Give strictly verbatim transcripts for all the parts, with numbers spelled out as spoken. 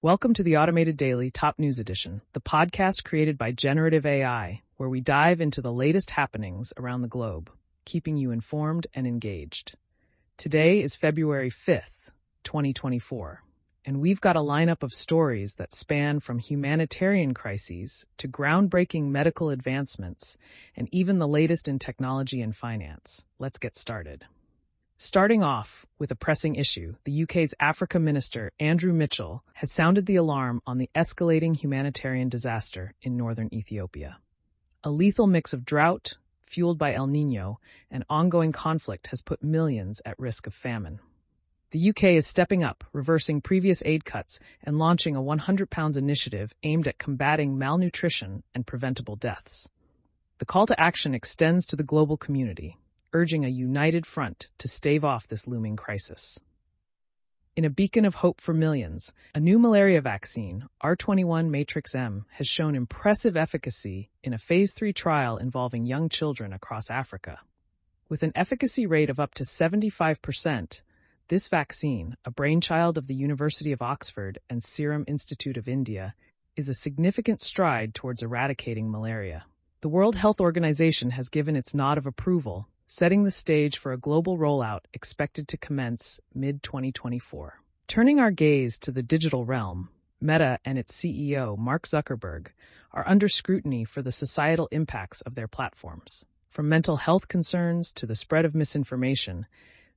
Welcome to the Automated Daily Top News Edition, the podcast created by Generative A I, where we dive into the latest happenings around the globe, keeping you informed and engaged. Today is February fifth, twenty twenty-four, and we've got a lineup of stories that span from humanitarian crises to groundbreaking medical advancements and even the latest in technology and finance. Let's get started. Starting off with a pressing issue, the U K's Africa Minister, Andrew Mitchell, has sounded the alarm on the escalating humanitarian disaster in northern Ethiopia. A lethal mix of drought, fueled by El Niño, and ongoing conflict has put millions at risk of famine. The U K is stepping up, reversing previous aid cuts and launching a one hundred pounds initiative aimed at combating malnutrition and preventable deaths. The call to action extends to the global community, urging a united front to stave off this looming crisis. In a beacon of hope for millions, a new malaria vaccine, R twenty-one Matrix M, has shown impressive efficacy in a phase three trial involving young children across Africa. With an efficacy rate of up to seventy-five percent, this vaccine, a brainchild of the University of Oxford and Serum Institute of India, is a significant stride towards eradicating malaria. The World Health Organization has given its nod of approval, setting the stage for a global rollout expected to commence mid twenty twenty-four. Turning our gaze to the digital realm, Meta and its C E O, Mark Zuckerberg, are under scrutiny for the societal impacts of their platforms. From mental health concerns to the spread of misinformation,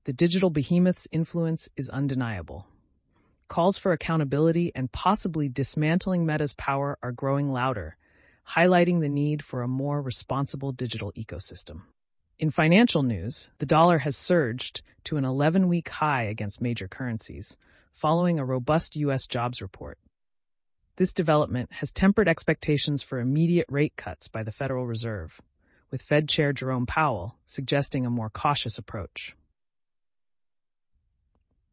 the digital behemoth's influence is undeniable. Calls for accountability and possibly dismantling Meta's power are growing louder, highlighting the need for a more responsible digital ecosystem. In financial news, the dollar has surged to an eleven-week high against major currencies, following a robust U S jobs report. This development has tempered expectations for immediate rate cuts by the Federal Reserve, with Fed Chair Jerome Powell suggesting a more cautious approach.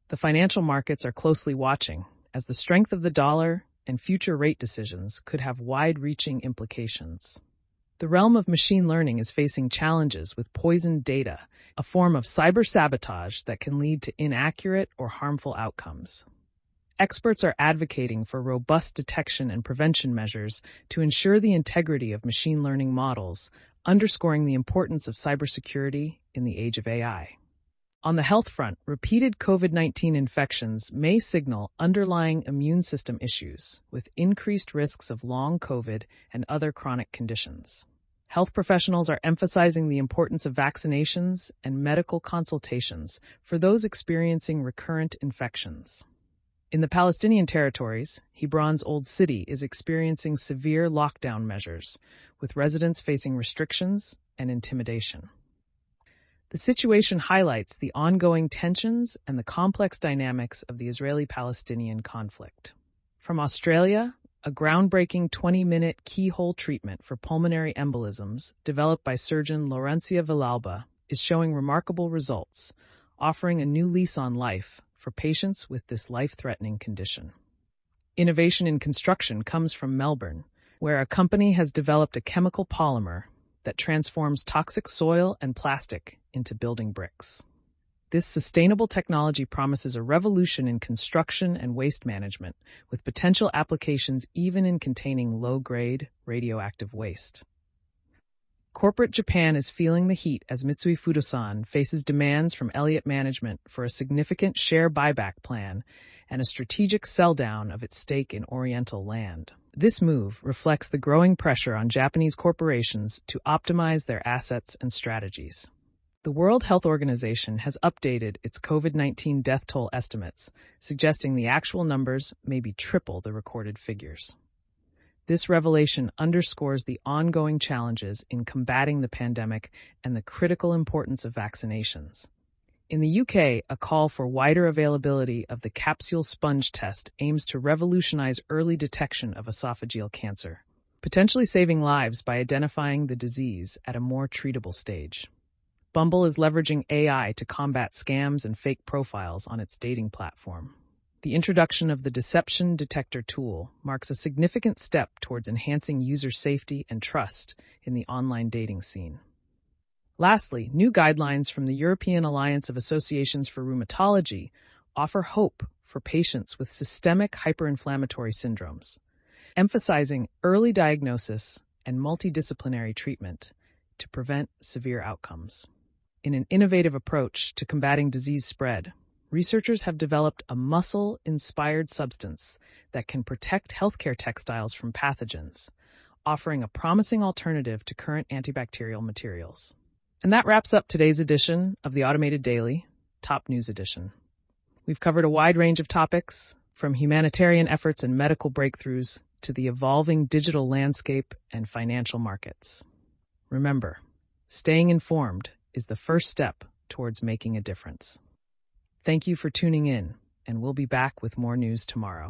The financial markets are closely watching, as the strength of the dollar and future rate decisions could have wide-reaching implications. The realm of machine learning is facing challenges with poisoned data, a form of cyber sabotage that can lead to inaccurate or harmful outcomes. Experts are advocating for robust detection and prevention measures to ensure the integrity of machine learning models, underscoring the importance of cybersecurity in the age of A I. On the health front, repeated COVID nineteen infections may signal underlying immune system issues, with increased risks of long COVID and other chronic conditions. Health professionals are emphasizing the importance of vaccinations and medical consultations for those experiencing recurrent infections. In the Palestinian territories, Hebron's Old City is experiencing severe lockdown measures, with residents facing restrictions and intimidation. The situation highlights the ongoing tensions and the complex dynamics of the Israeli-Palestinian conflict. From Australia, a groundbreaking twenty-minute keyhole treatment for pulmonary embolisms developed by surgeon Laurencia Villalba is showing remarkable results, offering a new lease on life for patients with this life-threatening condition. Innovation in construction comes from Melbourne, where a company has developed a chemical polymer that transforms toxic soil and plastic into building bricks. This sustainable technology promises a revolution in construction and waste management, with potential applications even in containing low-grade radioactive waste. Corporate Japan is feeling the heat as Mitsui Fudosan faces demands from Elliott Management for a significant share buyback plan and a strategic sell-down of its stake in Oriental Land. This move reflects the growing pressure on Japanese corporations to optimize their assets and strategies. The World Health Organization has updated its COVID nineteen death toll estimates, suggesting the actual numbers may be triple the recorded figures. This revelation underscores the ongoing challenges in combating the pandemic and the critical importance of vaccinations. In the U K, a call for wider availability of the capsule sponge test aims to revolutionise early detection of esophageal cancer, potentially saving lives by identifying the disease at a more treatable stage. Bumble is leveraging A I to combat scams and fake profiles on its dating platform. The introduction of the Deception Detector tool marks a significant step towards enhancing user safety and trust in the online dating scene. Lastly, new guidelines from the European Alliance of Associations for Rheumatology offer hope for patients with systemic hyperinflammatory syndromes, emphasizing early diagnosis and multidisciplinary treatment to prevent severe outcomes. In an innovative approach to combating disease spread, researchers have developed a muscle-inspired substance that can protect healthcare textiles from pathogens, offering a promising alternative to current antibacterial materials. And that wraps up today's edition of the Automated Daily, Top News Edition. We've covered a wide range of topics, from humanitarian efforts and medical breakthroughs to the evolving digital landscape and financial markets. Remember, staying informed is the first step towards making a difference. Thank you for tuning in, and we'll be back with more news tomorrow.